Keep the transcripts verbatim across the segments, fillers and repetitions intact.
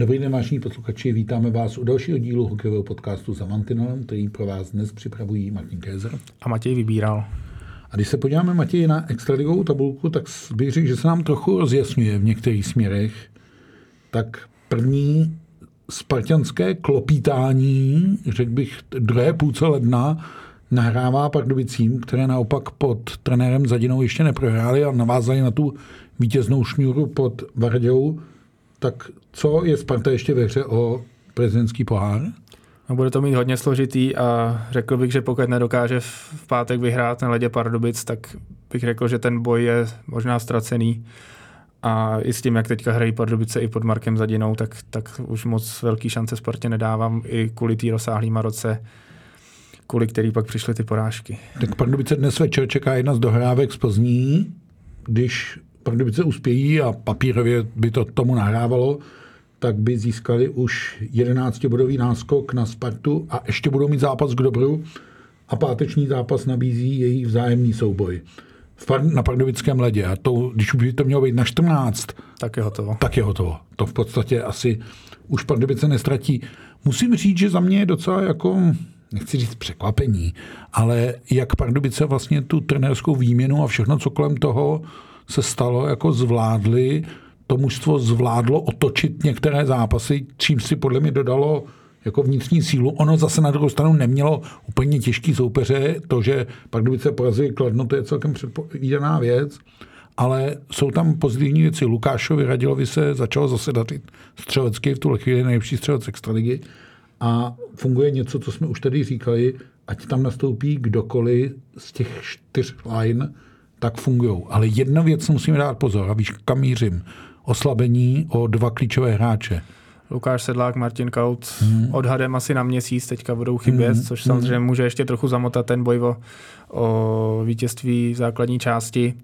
Dobrý den, vážení posluchači, vítáme vás u dalšího dílu hokejového podcastu Za Mantinelem, který pro vás dnes připravují Martin Kézer a Matěj Vybíral. A když se podíváme, Matěj, na extraligovou tabulku, tak bych řekl, že se nám trochu rozjasňuje v některých směrech. Tak první spartanské klopítání, řekl bych, druhé půlce ledna, nahrává Pardubicím, které naopak pod trenérem Zadinou ještě neprohráli a navázali na tu vítěznou šňůru pod Vardělou. Tak co je Sparta ještě ve hře o prezidentský pohár? No, bude to mít hodně složitý a řekl bych, že pokud nedokáže v pátek vyhrát na ledě Pardubic, tak bych řekl, že ten boj je možná ztracený. A i s tím, jak teďka hrají Pardubice i pod Markem Zadinou, tak, tak už moc velký šance Spartě nedávám i kvůli té rozsáhlý maroce, kvůli který pak přišly ty porážky. Tak Pardubice dnes večer čeká jedna z dohrávek z Plzní, když Pardubice uspějí a papírově by to tomu nahrávalo, tak by získali už jedenáctibodový náskok na Spartu a ještě budou mít zápas k dobru a páteční zápas nabízí jejich vzájemný souboj na pardubickém ledě. A to, když by to mělo být na čtrnáct, tak je hotovo. Tak je hotovo. To v podstatě asi už Pardubice nestratí. Musím říct, že za mě je docela jako, nechci říct překvapení, ale jak Pardubice vlastně tu trenérskou výměnu a všechno, co kolem toho se stalo, jako zvládli, to mužstvo zvládlo otočit některé zápasy, čím si podle mě dodalo jako vnitřní sílu. Ono zase na druhou stranu nemělo úplně těžký soupeře, to, že Pardubice porazili Kladno, to je celkem předpovídaná věc, ale jsou tam pozitivní věci. Lukášovi Radilovi se začalo zase dařit střelecky, v tuhle chvíli nejlepší střelec extraligy a funguje něco, co jsme už tady říkali, ať tam nastoupí kdokoliv z těch čtyř line, tak fungují. Ale jedna věc musíme dát pozor, a víš, kam mířím. Oslabení o dva klíčové hráče. Lukáš Sedlák, Martin Kautz, hmm. odhadem asi na měsíc, teďka budou chybět, hmm. což samozřejmě hmm. může ještě trochu zamotat ten boj o, o vítězství v základní části.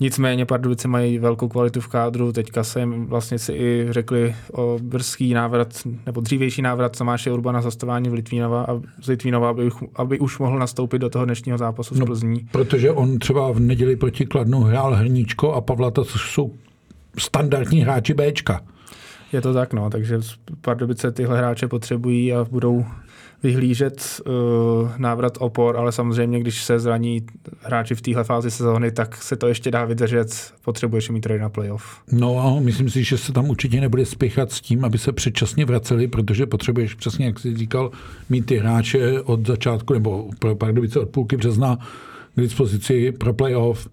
Nicméně Pardubice mají velkou kvalitu v kádru, teďka se jim vlastně si i řekli o brzký návrat, nebo dřívější návrat Tomáše Urbana zastování v Litvínova, a z Litvínova, aby, aby už mohl nastoupit do toho dnešního zápasu z Plzní. No, protože on třeba v neděli proti Kladnu hrál Hrníčko a Pavlata, což jsou standardní hráči Bčka. Je to tak, no, takže Pardubice tyhle hráče potřebují a budou vyhlížet uh, návrat opor, ale samozřejmě, když se zraní hráči v téhle fázi sezóny, tak se to ještě dá vydržet, potřebuješ mít trade na playoff. No a myslím si, že se tam určitě nebude spěchat s tím, aby se předčasně vraceli, protože potřebuješ přesně, jak jsi říkal, mít ty hráče od začátku, nebo pro Pardubice od půlky března k dispozici pro playoff.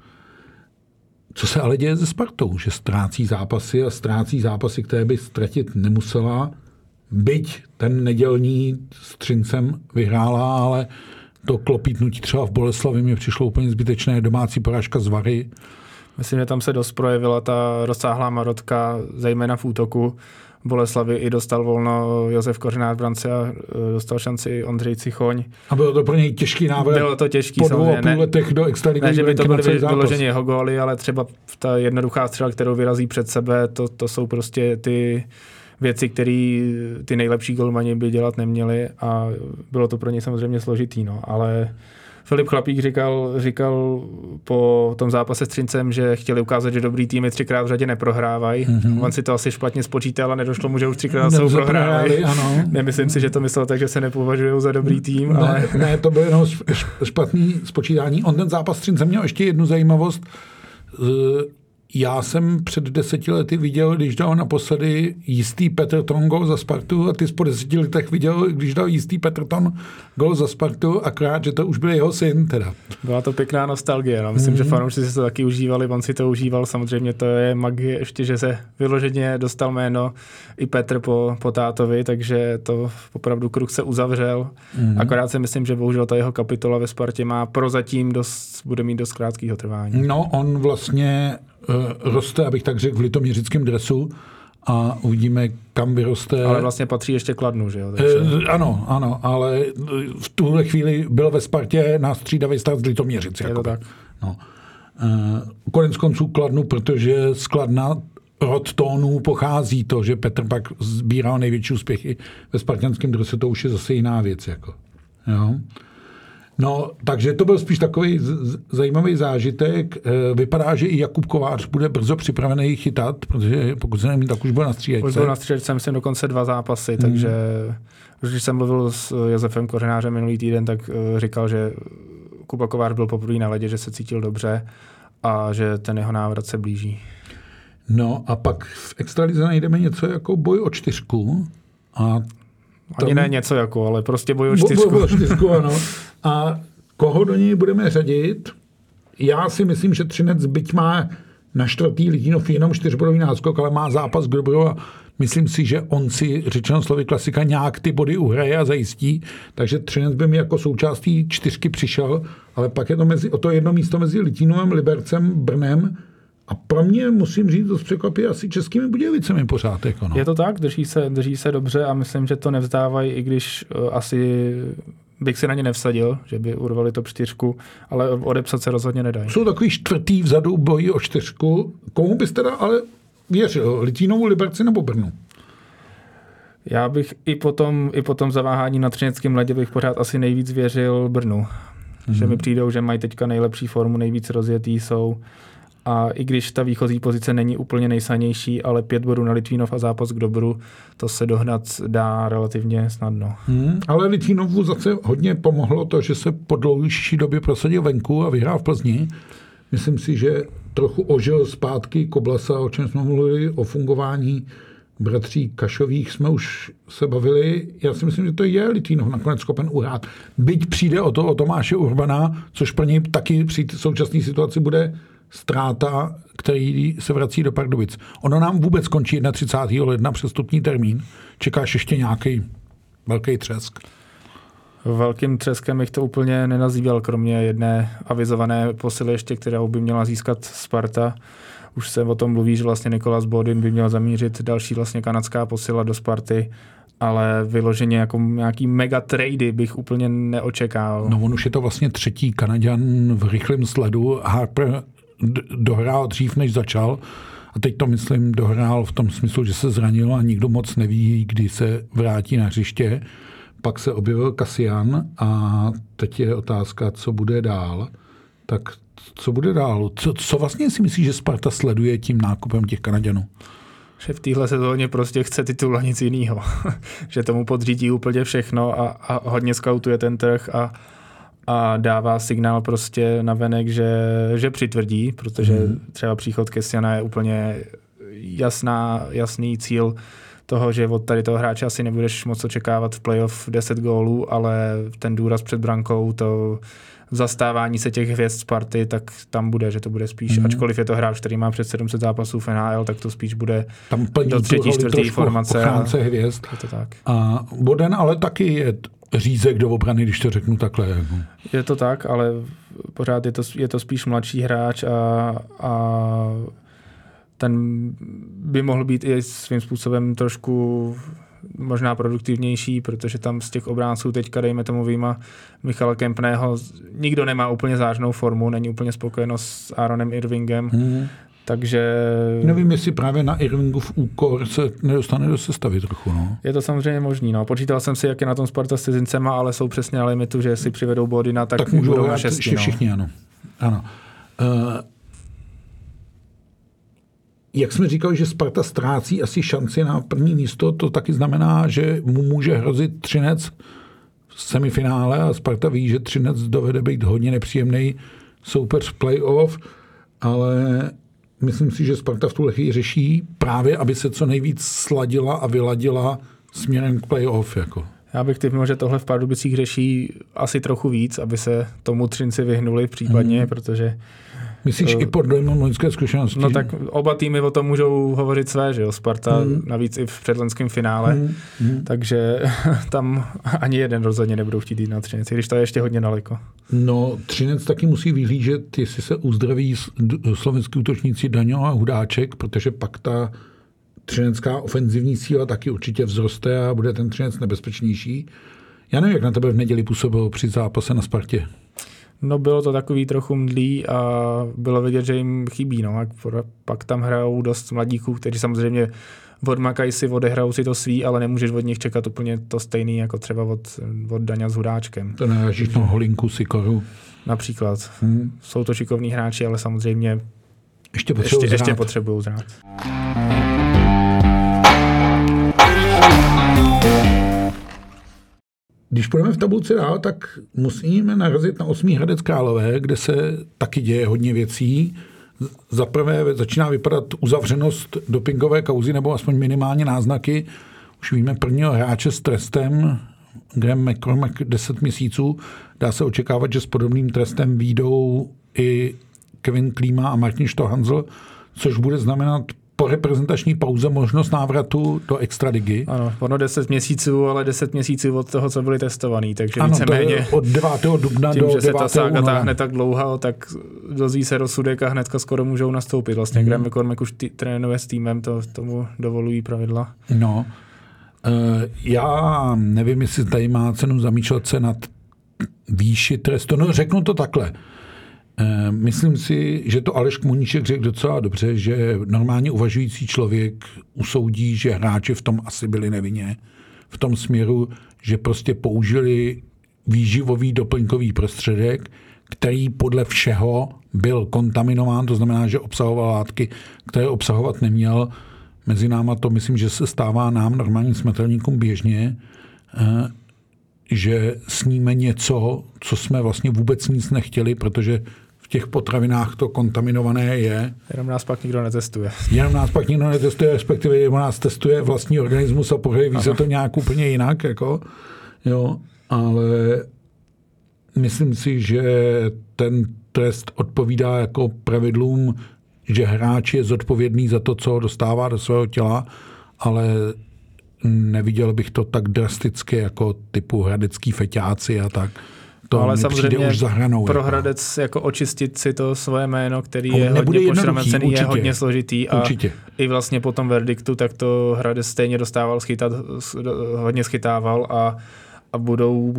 Co se ale děje se Spartou, že ztrácí zápasy a ztrácí zápasy, které by ztratit nemusela, byť ten nedělní s Třincem vyhrála, ale to klopítnutí třeba v Boleslavi mi přišlo úplně zbytečné, domácí porážka z Vary. Myslím, že tam se dost projevila ta rozsáhlá marotka, zejména v útoku. Boleslavi i dostal volno Josef Kořinář v brance a dostal šanci Ondřej Cichoň. A bylo to pro něj těžký návrat. Bylo to těžký, po dvou půl letech do extraligy. Ne, že by to bylo vyloženě jeho góly, ale třeba ta jednoduchá střela, kterou vyrazí před sebe, to, to jsou prostě ty věci, které ty nejlepší golmani by dělat neměli a bylo to pro něj samozřejmě složitý, no, ale Filip Chlapík říkal, říkal po tom zápase s Třincem, že chtěli ukázat, že dobrý týmy třikrát v řadě neprohrávají. Mm-hmm. On si to asi špatně spočítal a nedošlo mu, že už třikrát jsou prohráli. Ano. Nemyslím si, že to myslel tak, že se nepovažují za dobrý tým. Ne, ale ne, to bylo jenom špatné spočítání. On ten zápas s Třincem měl ještě jednu zajímavost. Já jsem před deseti lety viděl, když dal naposledy jistý Petr Ton gol za Spartu a ty jsi po deseti letech viděl, když dal jistý Petr Ton gol za Spartu, akorát, že to už byl jeho syn teda. Byla to pěkná nostalgie, no. Myslím, mm-hmm. že fanoušci si to taky užívali, on si to užíval, samozřejmě to je magie ještě, že se vyloženě dostal jméno i Petr po, po tátovi, takže to opravdu kruh se uzavřel, mm-hmm. akorát si myslím, že bohužel ta jeho kapitola ve Spartě má prozatím dost, bude mít dost krátkého trvání. No, on vlastně roste, abych tak řekl, v litoměřickém dresu a uvidíme, kam vyroste. Ale vlastně patří ještě Kladnu, že jo? Takže E, ano, ano, ale v tuhle chvíli byl ve Spartě na střídavý start z Litoměřic. Je to tak. No. E, konec konců Kladnu, protože z Kladna rod Tónů pochází to, že Petr pak sbíral největší úspěchy ve spartanském dresu, to už je zase jiná věc. Jako. Jo? No, takže to byl spíš takový z- zajímavý zážitek. E, vypadá, že i Jakub Kovář bude brzo připravený chytat, protože pokud se nevím, tak už byl na střídačce. Už byl na střídačce, myslím dokonce dva zápasy, mm. takže už když jsem mluvil s Josefem Kořenářem minulý týden, tak e, říkal, že Kuba Kovář byl poprvé na ledě, že se cítil dobře a že ten jeho návrat se blíží. No a pak v extralize najdeme něco jako boj o čtyřku a ani tam... ne něco jako, ale prostě boj o čtyřku. Boj o čtyřku, ano. A koho do něj budeme řadit? Já si myslím, že Třinec byť má na čtvrtý Lidinov jenom čtyřbodový náskok, ale má zápas Grobru a myslím si, že on si, řečeno slovy klasika, nějak ty body uhraje a zajistí, takže Třinec by mi jako součástí čtyřky přišel, ale pak je to mezi, o to jedno místo mezi Litínovem, Libercem, Brnem. A pro mě, musím říct, dost překvapí asi Českými Budějovicemi pořád. Jako no. Je to tak, drží se, drží se dobře a myslím, že to nevzdávají, i když uh, asi bych si na ně nevsadil, že by urvali to čtyřku, ale odepsat se rozhodně nedají. Jsou takový čtvrtý vzadu boji o čtyřku. Komu bys teda ale věřil? Litínovu, Liberci nebo Brnu? Já bych i potom, i potom zaváhání na třineckém ledě bych pořád asi nejvíc věřil Brnu. Mm-hmm. Že mi přijdou, že mají teďka nejlepší formu, nejvíc rozjetý jsou. A i když ta výchozí pozice není úplně nejsanější, ale pět bodů na Litvínov a zápas k Dobru, to se dohnat dá relativně snadno. Hmm, ale Litvínovu zase hodně pomohlo to, že se po dlouhší době prosadil venku a vyhrál v Plzni. Myslím si, že trochu ožil zpátky Koblasa, o čem jsme mluvili, o fungování bratří Kašových jsme už se bavili. Já si myslím, že to je Litvínov nakonec schopen uhrát. Byť přijde o to o Tomáše Urbana, což pro něj taky při současné situaci bude ztráta, který se vrací do Pardubic. Ono nám vůbec končí třicátého prvního ledna přestupní termín. Čekáš ještě nějaký velký třesk? Velkým třeskem bych to úplně nenazýval, kromě jedné avizované posily ještě, kterou by měla získat Sparta. Už se o tom mluví, že vlastně Nicolas Bodin by měl zamířit další vlastně kanadská posila do Sparty, ale vyloženě jako nějaký mega trady bych úplně neočekal. No on už je to vlastně třetí Kanaďan v rychlém sledu. Harper dohrál dřív, než začal. A teď to, myslím, dohrál v tom smyslu, že se zranil a nikdo moc neví, kdy se vrátí na hřiště. Pak se objevil Kasian a teď je otázka, co bude dál. Tak co bude dál? Co, co vlastně si myslíš, že Sparta sleduje tím nákupem těch Kanaďanů? Že v téhle sezóně prostě chce titul a nic jiného. Že tomu podřídí úplně všechno a, a hodně skautuje ten trh a a dává signál prostě navenek, že, že přitvrdí, protože hmm. třeba příchod Kessiana je úplně jasná, jasný cíl toho, že od tady toho hráče asi nebudeš moc očekávat v playoff deset gólů, ale ten důraz před brankou, to zastávání se těch hvězd Sparty, tak tam bude, že to bude spíš, mm-hmm. ačkoliv je to hráč, který má před sedm set zápasů v N H L, tak to spíš bude tam do třetí, čtvrtý formace. Ochránce hvězd. Je to tak. A Boden ale taky je řízek do obrany, když to řeknu takhle. Je to tak, ale pořád je to, je to spíš mladší hráč a, a ten by mohl být i svým způsobem trošku možná produktivnější, protože tam z těch obránců teďka, dejme tomu výjima Michala Kempného, nikdo nemá úplně zářnou formu, není úplně spokojeno s Aaronem Irvingem, hmm. takže... Nevím, jestli právě na Irvingův úkor se nedostane do sestavy trochu, no. Je to samozřejmě možný, no. Počítal jsem si, jak je na tom Sparta s cizincema, ale jsou přesně na limitu, že jestli přivedou Bodina, tak, tak budou na šesti, no. Všichni, ano. Ano. Uh... Jak jsme říkali, že Sparta ztrácí asi šanci na první místo, to taky znamená, že mu může hrozit Třinec v semifinále a Sparta ví, že Třinec dovede být hodně nepříjemný soupeř v playoff, ale myslím si, že Sparta v tuhle chvíli řeší právě, aby se co nejvíc sladila a vyladila směrem k playoff. Jako. Já bych typnul, že tohle v Pardubicích řeší asi trochu víc, aby se tomu Třinci vyhnuli případně, hmm. protože... Myslíš uh, i pod dojmem loňské zkušenosti? No tak oba týmy o tom můžou hovořit své, že jo? Sparta hmm. navíc i v předloňském finále, hmm. Hmm. takže tam ani jeden rozhodně nebudou chtít jít na Třinec, když to je ještě hodně daleko. No Třinec taky musí vyhlížet, jestli se uzdraví slovenský útočníci Daňo a Hudáček, protože pak ta třinecká ofenzivní síla taky určitě vzroste a bude ten Třinec nebezpečnější. Já nevím, jak na tebe v neděli působilo při zápase na Spartě. No bylo to takový trochu mdlý a bylo vidět, že jim chybí. No. Pak tam hrajou dost mladíků, kteří samozřejmě odmakají si, odehrajou si to svý, ale nemůžeš od nich čekat úplně to stejný, jako třeba od, od Daňa s Hudáčkem. To neježíš na Holinku, Sikoru. Například. Hmm. Jsou to šikovní hráči, ale samozřejmě ještě potřebují ještě, ještě potřebují zrát. Když půjdeme v tabulce dál, tak musíme narazit na osmý Hradec Králové, kde se taky děje hodně věcí. Za prvé začíná vypadat uzavřenost dopingové kauzy, nebo aspoň minimálně náznaky. Už víme prvního hráče s trestem, Graeme McCormack deset měsíců. Dá se očekávat, že s podobným trestem výjdou i Kevin Klíma a Martin Stohanzl, což bude znamenat po reprezentační pauze možnost návratu do extraligy. Ano, ono deset měsíců, ale deset měsíců od toho, co byli testovaný, takže ano, víceméně od devátého dubna tím, do že se ta sága táhne tak dlouho, tak dozví se rozsudek a hnedka skoro můžou nastoupit. Vlastně hmm. Graeme McCormack už tý, trénuje s týmem, to tomu dovolují pravidla. No, e, já nevím, jestli tady má cenu zamýšlet se nad výši trestu. No, řeknu to takhle. Myslím si, že to Aleš Kmuníček řekl docela dobře, že normálně uvažující člověk usoudí, že hráči v tom asi byli nevinně. V tom směru, že prostě použili výživový doplňkový prostředek, který podle všeho byl kontaminován, to znamená, že obsahoval látky, které obsahovat neměl. Mezi náma to myslím, že se stává nám, normálním smrtelníkům, běžně, že sníme něco, co jsme vlastně vůbec nic nechtěli, protože v těch potravinách to kontaminované je. Jenom nás pak nikdo netestuje. Jenom nás pak nikdo netestuje, respektive jenom nás testuje vlastní organismus a projeví se to nějak úplně jinak. Jako. Jo, ale myslím si, že ten trest odpovídá jako pravidlům, že hráč je zodpovědný za to, co dostává do svého těla, ale neviděl bych to tak drasticky jako typu hradecký feťáci a tak. To ale samozřejmě už za hranou, pro Hradec jako očistit si to svoje jméno, který On je hodně pošramocený, je hodně složitý a určitě. I vlastně po tom verdiktu tak to Hradec stejně dostával, schytat, hodně schytával a, a budou,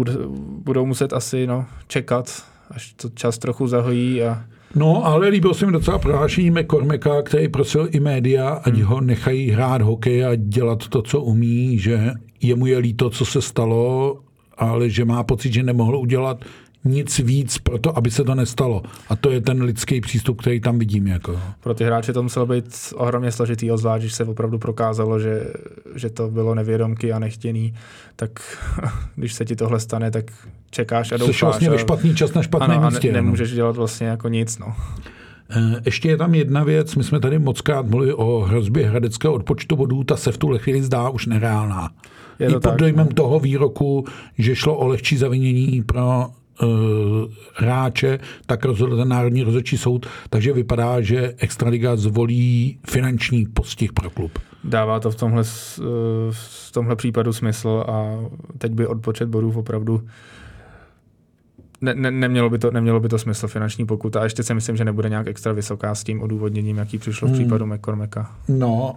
budou muset asi no, čekat, až to čas trochu zahojí a no, ale líbil se mi docela prohlášení McCormacka, který prosil i média, ať hmm. ho nechají hrát hokej a dělat to, co umí, že jemu je líto, co se stalo, ale že má pocit, že nemohl udělat nic víc pro to, aby se to nestalo. A to je ten lidský přístup, který tam vidím. Jako. Pro ty hráče to muselo být ohromně složitý, zvlášť, když se opravdu prokázalo, že, že to bylo nevědomky a nechtěný. Tak když se ti tohle stane, tak čekáš a doufáš. Jsi vlastně ve špatný čas na špatném ano, místě. A ne, nemůžeš dělat vlastně jako nic. No. Ještě je tam jedna věc. My jsme tady mockrát mluvili o hrozbě hradeckého odpočtu bodů. Ta se v tuhle chvíli zdá už nereálná. I pod tak, dojmem no. toho výroku, že šlo o lehčí zavinění pro hráče, tak rozhodl ten Národní rozhodčí soud, takže vypadá, že extraliga zvolí finanční postih pro klub. Dává to v tomhle, v tomhle případu smysl a teď by odpočet bodů opravdu ne, ne, nemělo, by to, nemělo by to smysl finanční pokuta a ještě si myslím, že nebude nějak extra vysoká s tím odůvodněním, jaký přišlo v případu hmm. McCormacka. No,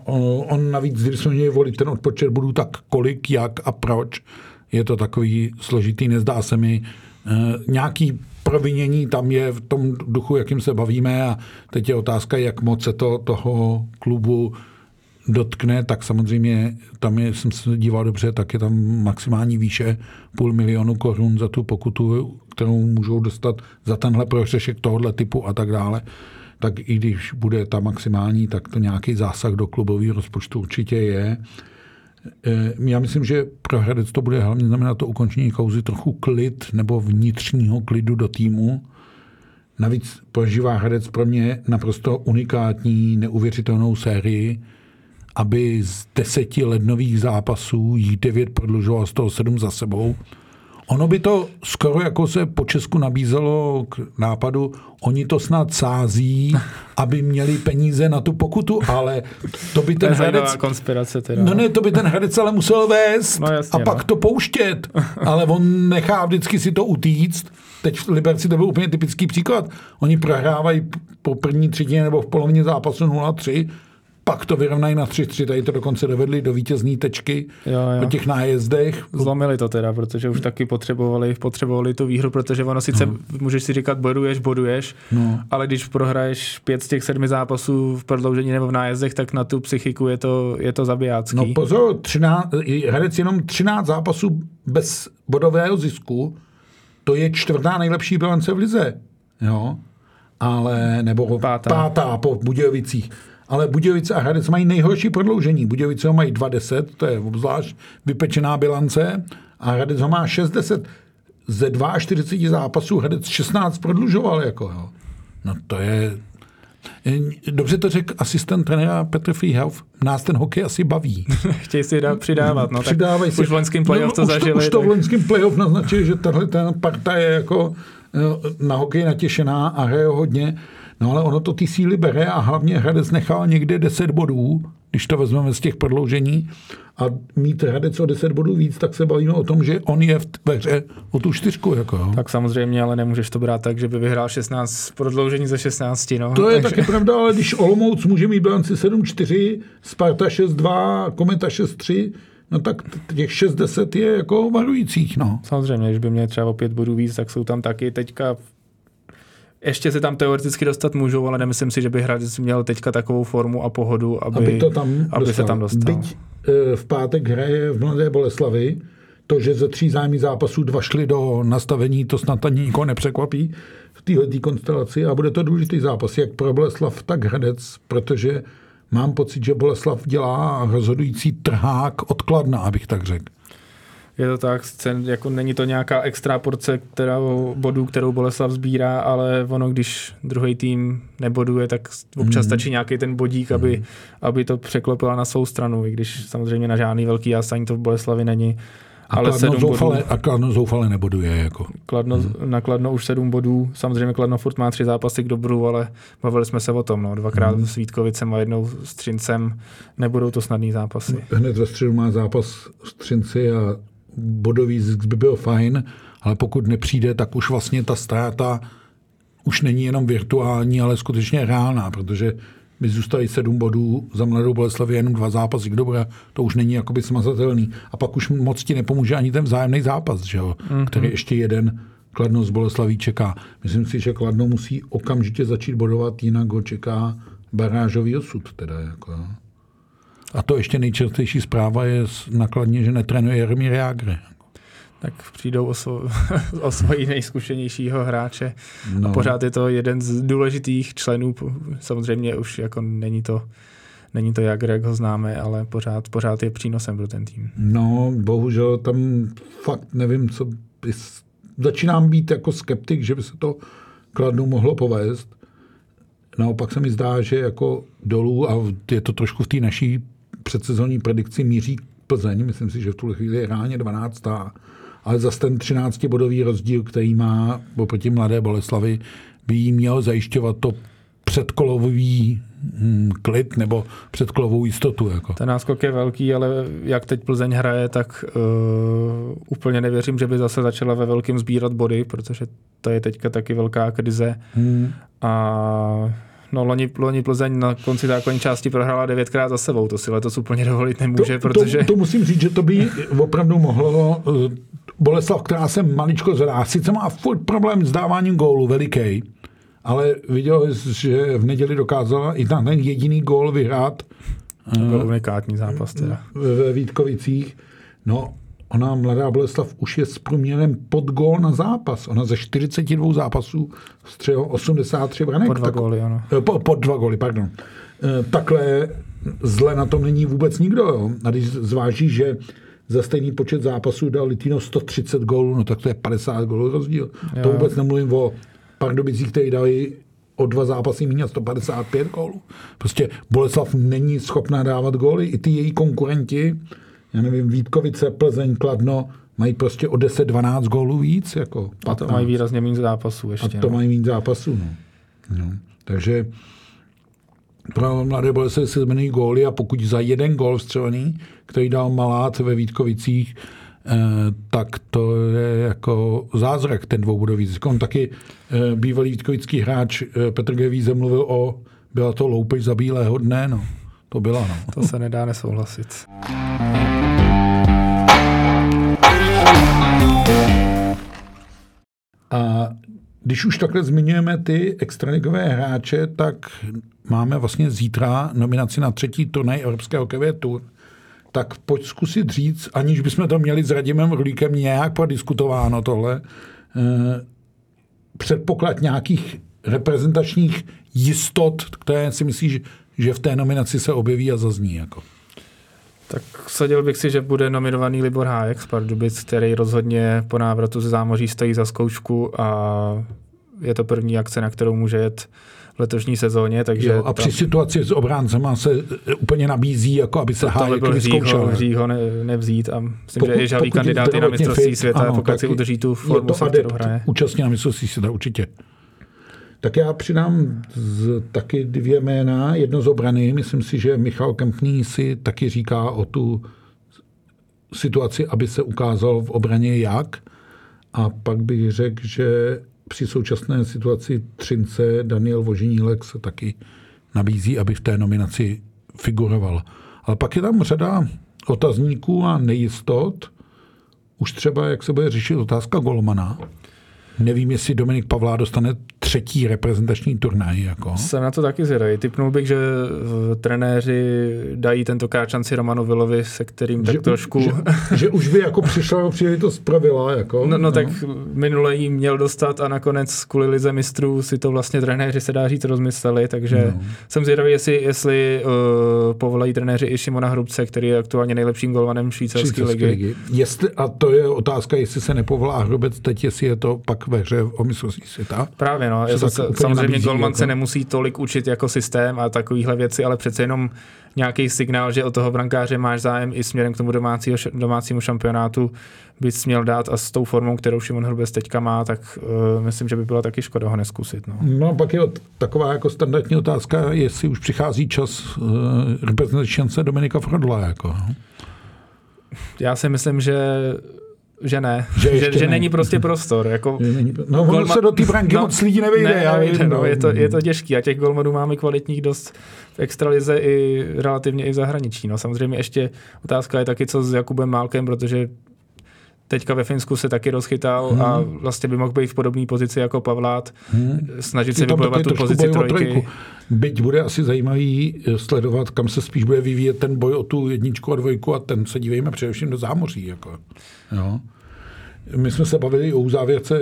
on navíc, když jsme měli volit ten odpočet bodů, tak kolik, jak a proč. Je to takový složitý, nezdá se mi, Uh, nějaký provinění tam je v tom duchu, jakým se bavíme a teď je otázka, jak moc se to toho klubu dotkne, tak samozřejmě tam je, jsem se díval dobře, tak je tam maximální výše půl milionu korun za tu pokutu, kterou můžou dostat za tenhle prohřešek tohohle typu a tak dále. Tak i když bude ta maximální, tak to nějaký zásah do klubového rozpočtu určitě je. Já myslím, že pro Hradec to bude hlavně znamenat to ukončení kauzy trochu klid nebo vnitřního klidu do týmu. Navíc prožívá Hradec pro mě naprosto unikátní, neuvěřitelnou sérii, aby z deseti lednových zápasů jí devět prodlužoval, z toho sedm za sebou. Ono by to skoro jako se po Česku nabízelo k nápadu, oni to snad sází, aby měli peníze na tu pokutu, ale to by ten Hradec... konspirace teda. No ne, to by ten Hradec ale musel vést no jasně, a pak no. to pouštět, ale on nechá vždycky si to utíct. Teď v Liberci to byl úplně typický příklad. Oni prohrávají po první třetině nebo v polovině zápasu nula tři, pak to vyrovnají na tři tři, tady to dokonce dovedli do vítězné tečky po těch nájezdech. Zlomili to teda, protože už taky potřebovali, potřebovali tu výhru, protože ono sice, no. můžeš si říkat, boduješ, boduješ, no. ale když prohraješ pět z těch sedmi zápasů v prodloužení nebo v nájezdech, tak na tu psychiku je to, je to zabijácký. No pozor, třináct, Herec jenom třináct zápasů bez bodového zisku, to je čtvrtá nejlepší bilance v lize. Jo. Ale, nebo pátá, pátá po Budějovicích. Ale Budějovice a Hradec mají nejhorší prodloužení. Budějovice ho mají dva deset, to je obzvlášť vypečená bilance, a Hradec ho má šest deset. Ze čtyřicet dva zápasů Hradec šestnáct prodlužoval. Jako, jo. No to je... Dobře to řekl asistent trenéra Petr Friehauf, nás ten hokej asi baví. Chtějí si dá, přidávat. No, přidávají si. Už v loňském playoff to no, zažili. Už to tak... v loňském playoff naznačili, že tahle parta je jako na hokej natěšená a hraje hodně. No ale ono to ty síly bere a hlavně Hradec nechal někde deset bodů, když to vezmeme z těch prodloužení, a mít Hradec o deset bodů víc, tak se bavíme o tom, že on je v t- ve hře o tu čtyřku. Jako. Tak samozřejmě, ale nemůžeš to brát tak, že by vyhrál šestnáct prodloužení ze šestnáct. No. To je takže... taky pravda, ale když Olomouc může mít bilanci sedm čtyři, Sparta šest dva, Kometa šest tři, no tak těch šest deset je jako varujících. No. Samozřejmě, když by měl třeba o pět bodů víc, tak jsou tam taky teďka... Ještě se tam teoreticky dostat můžou, ale nemyslím si, že by Hradec měl teďka takovou formu a pohodu, aby, aby, to tam aby se tam dostal. Byť v pátek hraje v Mladé Boleslavi, to, že ze tří zájemných zápasů dva šli do nastavení, to snad ani nikoho nepřekvapí v této konstelaci, a bude to důležitý zápas, jak pro Boleslav, tak Hradec, protože mám pocit, že Boleslav dělá rozhodující trhák odkladna, abych tak řekl. Je to tak, jako není to nějaká extra porce kterou, bodů, kterou Boleslav sbírá, ale ono, když druhý tým neboduje, tak občas stačí mm. nějaký ten bodík, aby, mm. aby to překlopila na svou stranu, i když samozřejmě na žádný velký jásání to v Boleslavi není. Ale sedm bodů. A Kladno zoufale neboduje. Jako. Kladno, hmm. Na Kladno už sedm bodů. Samozřejmě Kladno furt má tři zápasy k dobru, ale bavili jsme se o tom. No. Dvakrát hmm. s Vítkovicem a jednou s Třincem. Nebudou to snadný zápasy. Hned ve středu má zápas s Třinci a bodový zisk by byl fajn, ale pokud nepřijde, tak už vlastně ta ztráta už není jenom virtuální, ale skutečně reálná, protože by zůstaly sedm bodů, za Mladou Boleslavi jenom dva zápasy k dobru, to už není jakoby smazatelný. A pak už moc ti nepomůže ani ten vzájemný zápas, že jo? Mm-hmm. Který ještě jeden Kladno z Boleslaví čeká. Myslím si, že Kladno musí okamžitě začít bodovat, jinak ho čeká barážový osud. Teda, jako. A to ještě nejčerstvější zpráva je nakladně, že netrénuje Jeremí Reagre. Tak přijdou o, svo, o svoji nejzkušenějšího hráče. No. A pořád je to jeden z důležitých členů. Samozřejmě už jako není to, není to Jagr, jak ho známe, ale pořád, pořád je přínosem pro ten tým. No, bohužel tam fakt nevím, co bys... Začínám být jako skeptik, že by se to Kladnu mohlo povést. Naopak se mi zdá, že jako dolů, a je to trošku v té naší předsezonní predikci, míří Plzeň. Myslím si, že v tuhle chvíli je reálně dvanáctá. Ale zase ten třináctibodový rozdíl, který má oproti Mladé Boleslavi, by jí měl zajišťovat to předkolový hm, klid nebo předkolovou jistotu. Jako. Ten náskok je velký, ale jak teď Plzeň hraje, tak uh, úplně nevěřím, že by zase začala ve velkém sbírat body, protože to je teďka taky velká krize. Hmm. A... No, loni, loni Plzeň na konci základní části prohrála devětkrát za sebou. To si letos úplně dovolit nemůže, to, protože... To, to musím říct, že to by opravdu mohlo. Boleslav, která se maličko zrá, sice má furt problém s dáváním gólu, veliký, ale viděl, že v neděli dokázala i na ten jediný gól vyhrát. To byl unikátní zápas teda. Ve Vítkovicích. No, ona, Mladá Boleslav, už je s průměrem pod gól na zápas. Ona ze čtyřicet dva zápasů střelila osmdesát tři branek. Po dva góly, ano. Po, po dva góly, pardon. Takhle zle na tom není vůbec nikdo. Jo. A když zváží, že za stejný počet zápasů dal Litino sto třicet gólů, no tak to je padesát gólů rozdíl. Jo. To vůbec nemluvím o Pardubicích, který dali o dva zápasy míň a sto padesát pět gólů. Prostě Boleslav není schopná dávat góly. I ty její konkurenti, já nevím, Vítkovice, Plzeň, Kladno, mají prostě o deset dvanáct gólů víc. Jako a to mají výrazně méně zápasů ještě. A to no. mají méně zápasů. No. No. Takže pro Mladé Boleslavi se změní góly, a pokud za jeden gól vstřelený, který dal Malát ve Vítkovicích, eh, tak to je jako zázrak ten dvoubodový zisk. On taky eh, bývalý vítkovický hráč eh, Petr Gevíze mluvil o, byla to loupež za bílého dne, no. To byla, no. To se nedá nesouhlasit. A když už takhle zmiňujeme ty extraligové hráče, tak máme vlastně zítra nominaci na třetí turnaj Evropského hokejové tur. Tak pojď zkusit říct, aniž bychom to měli s Radimem Rulíkem nějak prodiskutováno tohle, eh, předpoklad nějakých reprezentačních jistot, které si myslíš, že v té nominaci se objeví a zazní. Jako. Tak sadil bych si, že bude nominovaný Libor Hájek z Pardubic, který rozhodně po návratu ze zámoří stojí za zkoušku a je to první akce, na kterou může jet v letošní sezóně. Takže jo, a při tam... situaci s obráncema se úplně nabízí, jako aby se to Hájek vyzkoušel. To by byl ne, nevzít a myslím, pokud, že je žalý kandidáty na mistrovství světa, ano, pokud si udrží tu formu, se kterou hraje. Účastně na mistrovství světa, určitě. Tak já přidám z, taky dvě jména. Jedno z obrany, myslím si, že Michal Kempný si taky říká o tu situaci, aby se ukázal v obraně jak. A pak bych řekl, že při současné situaci Třince Daniel Vožinílek se taky nabízí, aby v té nominaci figuroval. Ale pak je tam řada otazníků a nejistot. Už třeba, jak se bude řešit otázka golmana. Nevím, jestli Dominik Pavlát dostane třetí reprezentační turnaj. Jako. Jsem na to taky zvědavý. Tipnul bych, že trenéři dají tentokrát šanci Romanu Vilovi, se kterým že tak trošku... Že, že už by jako přišla příležitost pro Vila. Jako. No, no, no tak minule jí měl dostat a nakonec kvůli lize mistrů si to vlastně trenéři, se dá říct, rozmysleli, takže no. Jsem zvědavý, jestli, jestli uh, povolají trenéři i Šimona Hrubce, který je aktuálně nejlepším golmanem švýcarské ligy. ligy. Jestli, a to je otázka, jestli se nepovolá Hrubec teď, jestli je to pak ve hře o mistrovství světa. Právě, no. Se se, samozřejmě golman se nemusí tolik učit jako systém a takovýhle věci, ale přece jenom nějaký signál, že od toho brankáře máš zájem i směrem k tomu domácího, domácímu šampionátu bys měl dát a s tou formou, kterou Šimon Hrubec teďka má, tak uh, myslím, že by byla taky škoda ho neskusit. No, no pak je od, taková jako standardní otázka, jestli už přichází čas uh, reprezentačence Dominika Frodla. Jako. Já si myslím, že Že ne. Že, že, že ne. není prostě prostor. Jako není, no, golma... ono se do té branky no, moc lidí nevejde. Ne, já nejde, no, je, to, je to těžký. A těch golmanů máme kvalitních dost v extralize i relativně i v zahraničí. No, samozřejmě ještě otázka je taky, co s Jakubem Málkem, protože teďka ve Finsku se taky rozchytal hmm. a vlastně by mohl být v podobné pozici jako Pavlát. Hmm. Snažit se vybojovat tu pozici trojky. trojku. Byť bude asi zajímavý sledovat, kam se spíš bude vyvíjet ten boj o tu jedničku a dvojku a ten se dívejme především do zámoří. Jako. Jo. My jsme se bavili o uzávěrce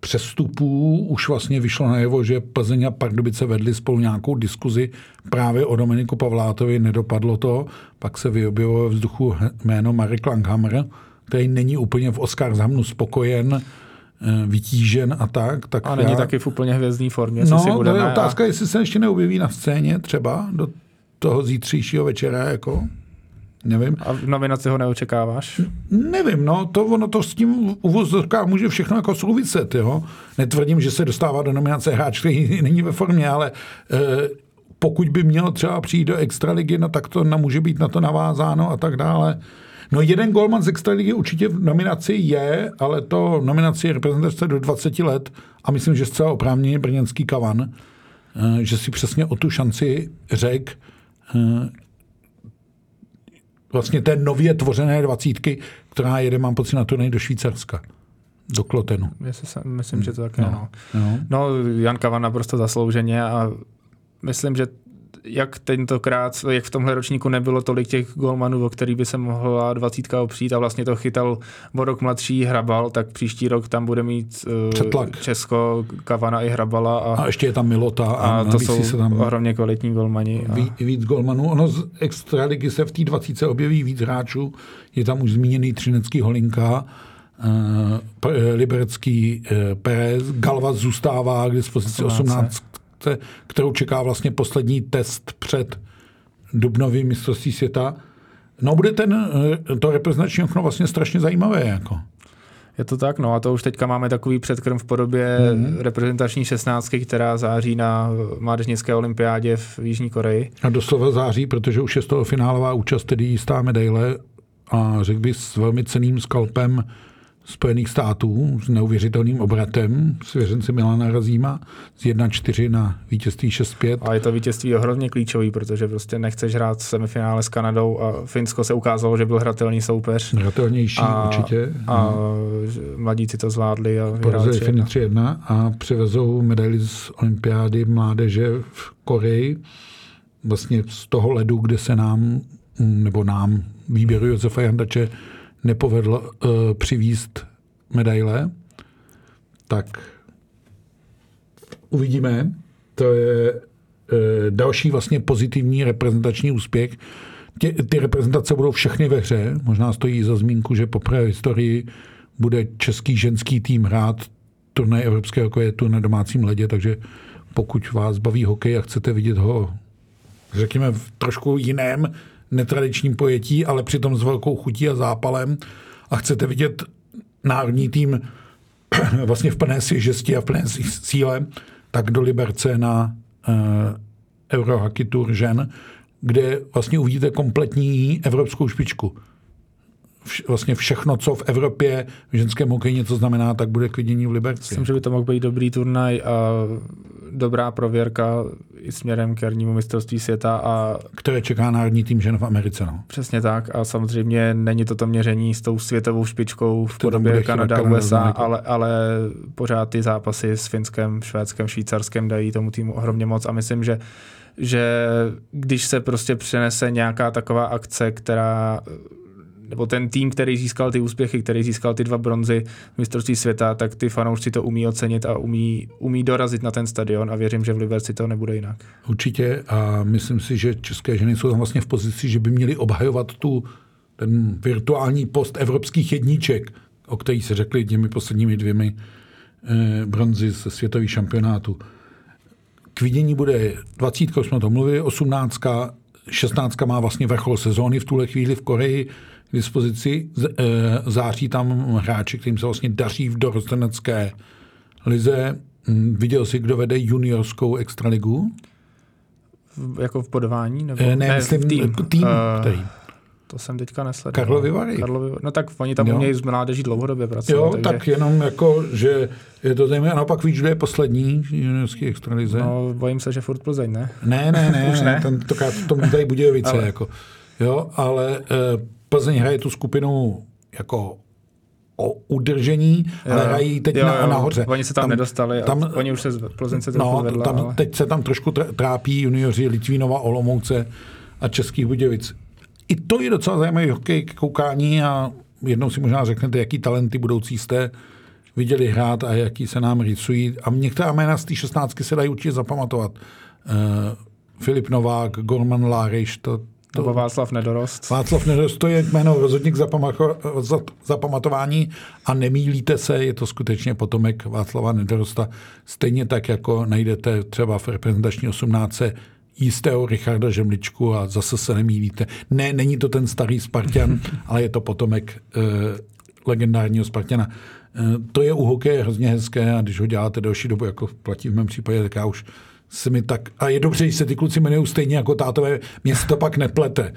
přestupů. Už vlastně vyšlo najevo, že Plzeň a Pardubice vedli spolu nějakou diskuzi právě o Dominiku Pavlátovi. Nedopadlo to. Pak se vyobjevilo ve vzduchu jméno Marek Langhammer, který není úplně v Oskarshamnu spokojen, vytížen a tak. tak a není já... taky v úplně hvězdní formě. No, si to je otázka, a... jestli se ještě neobjeví na scéně třeba do toho zítřejšího večera, jako... Nevím. A v nominaci ho neočekáváš? Nevím, no, to ono to s tím uvozovkách může všechno jako souviset, jo. Netvrdím, že se dostává do nominace hráč, který není ve formě, ale eh, pokud by měl třeba přijít do extraligy, no tak to na, může být na to navázáno a tak dále. No jeden golman z extraligy určitě v nominaci je, ale to nominaci reprezentace do dvacet let a myslím, že zcela oprávněně brněnský Kavan, eh, že si přesně o tu šanci řek, eh, vlastně té nově tvořené dvacítky, která jede, mám pocit, na turnej do Švýcarska. Do Klotenu. Myslím, hmm. že to také. No, no. no Jan Kavan naprosto zaslouženě a myslím, že jak tentokrát, jak v tomhle ročníku nebylo tolik těch golmanů, o který by se mohla dvacítka opřít a vlastně to chytal o rok mladší Hrabal, tak příští rok tam bude mít uh, Česko, Kavana i Hrabala. A, a ještě je tam Milota. A, a to jsou se tam ohromně kvalitní golmani. A... Ví, víc golmanů. Ono z extraligy se v té dvacítce objeví víc hráčů. Je tam už zmíněný třinecký Holinka, uh, liberecký uh, Perez, Galva zůstává k dispozici osmnáct, kterou čeká vlastně poslední test před dubnovým mistrovství světa. No bude ten, to reprezentační okno vlastně strašně zajímavé. Jako. Je to tak, no a to už teďka máme takový předkrm v podobě mm-hmm. reprezentační šestnáctky, která září na mládežnické olympiádě v Jižní Koreji. A doslova září, protože už je z toho finálová účast, tedy jistá medaile a řekl bych s velmi cenným skalpem Spojených států s neuvěřitelným obratem svěřenci Milana Razíma z jedna čtyři na vítězství šest pět. A je to vítězství ohromně klíčový, protože prostě nechceš hrát semifinále s Kanadou a Finsko se ukázalo, že byl hratelný soupeř. Hratelnější a, určitě. A mladíci to zvládli. A porazili Finy tři jedna a přivezou medaili z olympiády mládeže v Koreji vlastně z toho ledu, kde se nám, nebo nám, výběru Josefa Jandače nepovedlo uh, přivízt medaile, tak uvidíme. To je uh, další vlastně pozitivní reprezentační úspěch. Tě, ty reprezentace budou všechny ve hře. Možná stojí za zmínku, že poprvé v historii bude český ženský tým hrát turnaj evropského hokeje na domácím ledě, takže pokud vás baví hokej a chcete vidět ho, řekněme, v trošku jiném netradičním pojetí, ale přitom s velkou chutí a zápalem a chcete vidět národní tým vlastně v plné svěžesti a v plné síle, tak do Liberce na uh, Eurohockey Tour žen, kde vlastně uvidíte kompletní evropskou špičku. Vš- vlastně všechno, co v Evropě v ženském hokeji něco znamená, tak bude k vidění v Liberci. Myslím, že by to mohl být dobrý turnaj a dobrá prověrka i směrem k hernímu mistrovství světa. A které čeká národní tým žen v Americe. No. Přesně tak a samozřejmě není to to měření s tou světovou špičkou v podobě Kanada, U S A, ale, ale pořád ty zápasy s Finskem, Švédskem, Švýcarskem dají tomu týmu ohromně moc a myslím, že že když se prostě přenese nějaká taková akce, která nebo ten tým, který získal ty úspěchy, který získal ty dva bronzy v mistrovství světa, tak ty fanoušci to umí ocenit a umí, umí dorazit na ten stadion a věřím, že v Liberci to nebude jinak. Určitě a myslím si, že české ženy jsou tam vlastně v pozici, že by měly obhajovat tu, ten virtuální post evropských jedniček, o kterých se řekli těmi posledními dvěmi eh, bronzy ze světových šampionátů. K vidění bude dvacítka, už jsme to mluvili, osmnáctka, šestnáctka má vlastně vrchol sezóny v tuhle chvíli v Koreji, k dispozici září tam hráči, kterým se vlastně daří v dorostenecké lize. Viděl jsi, kdo vede juniorskou extraligu? Jako v podování? Nebo... Ne, ne, myslím tým. tým uh, který? To jsem teďka nesledoval. Karlovy Vary. Karlovy... No tak oni tam umějí z mládeží dlouhodobě pracovat. Jo, takže... tak jenom jako, že je to zajímavé. A naopak víš, kdo je poslední juniorský extralize? No, bojím se, že furt Plzeň, ne? Ne, ne, ne. Už ne? Tentokrát v tom tady Budějovice. Ale... Jako. Jo, ale... E, Plzeň hraje tu skupinu jako o udržení, jo, ale hrají teď jo, jo. nahoře. Oni se tam, tam nedostali, tam, oni už se Plzeň se trochu no, zvedla. Tam, ale... Teď se tam trošku trápí junioři Litvínova, Olomouce a Českých Budějovic. I to je docela zajímavý hokej k koukání a jednou si možná řeknete, jaký talenty budoucí jste viděli hrát a jaký se nám rysují. A některá jména z té šestnáctky se dají určitě zapamatovat. Uh, Filip Novák, Gorman Láriš, to To, nebo Václav Nedorost. Václav Nedorost, to je jméno rozhodně k zapamatování a nemýlíte se, je to skutečně potomek Václava Nedorosta. Stejně tak, jako najdete třeba v reprezentační osmnáctce jistého Richarda Žemličku a zase se nemýlíte. Ne, není to ten starý Spartan, ale je to potomek eh, legendárního Spartana. Eh, to je u hokeje hrozně hezké a když ho děláte delší dobu, jako platí v mém případě, tak já už se mi tak, a je dobře, že se ty kluci jmenují stejně jako tátové, mě se to pak neplete.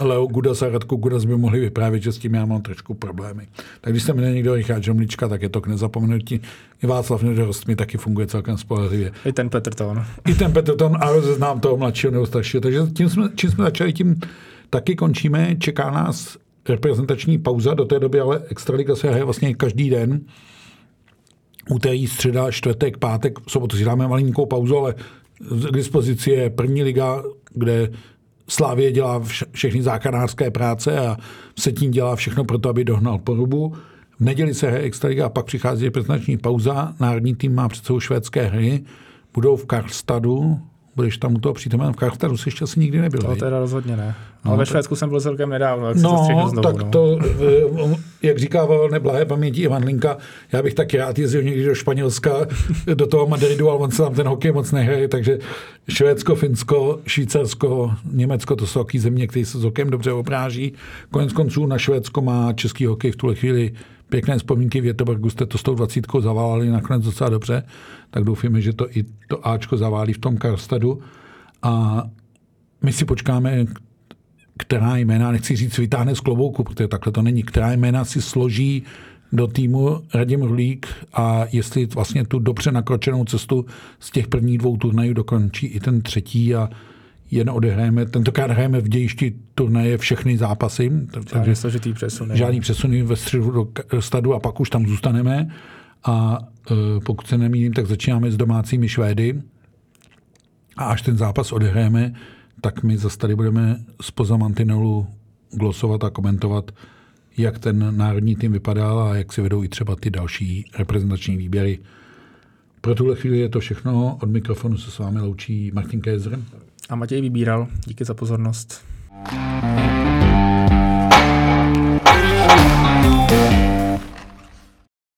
Leo Gudas a Radko Gudas by mohli vyprávět, že s tím já mám trošku problémy. Tak když se jmenuje někdo Richard Žemlička, tak je to k nezapomenutí. I Václav Nedorost mi taky funguje celkem spolehlivě. I ten Petr Ton. I ten Petr Ton a rozeznám toho mladšího nebo staršího. Takže tím jsme, čím jsme začali, tím taky končíme. Čeká nás reprezentační pauza. Do té doby ale extraliga se hraje vlastně každý den. Úterý, středa, čtvrtek, pátek, v sobotu si dáme malinkou pauzu, ale k dispozici je první liga, kde Slavie dělá všechny záchranářské práce a Vsetín dělá všechno pro to, aby dohnal Porubu. V neděli se hraje extraliga a pak přichází reprezentační pauza. Národní tým má před sebou švédské hry. Budou v Karlstadu. Budeš tam u toho přítomen. V Karlstadu se ještě asi nikdy nebyl. To teda rozhodně ne. No, ale ve Švédsku tak... jsem byl celkem nedávno. Jak no, se znovu, tak no. To, jak říkával neblahé paměti Ivan Linka, já bych taky rád jezdil někdy do Španělska, do toho Madridu, ale on se tam ten hokej moc nehraje, takže Švédsko, Finsko, Švýcarsko, Německo, to jsou taky země, které se s hokejem dobře obráží. Konec konců na Švédsko má český hokej v tuhle chvíli pěkné vzpomínky. V Göteborgu jste to s tou dvacítkou zaválili nakonec docela dobře, tak doufíme, že to i to Ačko zaválí v tom Karlstadu. A my si počkáme, která jména, nechci říct, vytáhne z klobouku, protože takhle to není, která jména si složí do týmu Radim Rulík a jestli vlastně tu dobře nakročenou cestu z těch prvních dvou turnajů dokončí i ten třetí a jen odehrajeme, tentokrát hrajeme v dějišti turnaje všechny zápasy, takže složitý přesun, žádný přesuny ve středu do stadu a pak už tam zůstaneme a e, pokud se nemýlím, tak začínáme s domácími Švédy a až ten zápas odehrajeme, tak my zase tady budeme spoza mantinelu glosovat a komentovat, jak ten národní tým vypadal a jak si vedou i třeba ty další reprezentační výběry. Pro tuhle chvíli je to všechno. Od mikrofonu se s vámi loučí Martin Kézer a Matěj Vybíral. Díky za pozornost.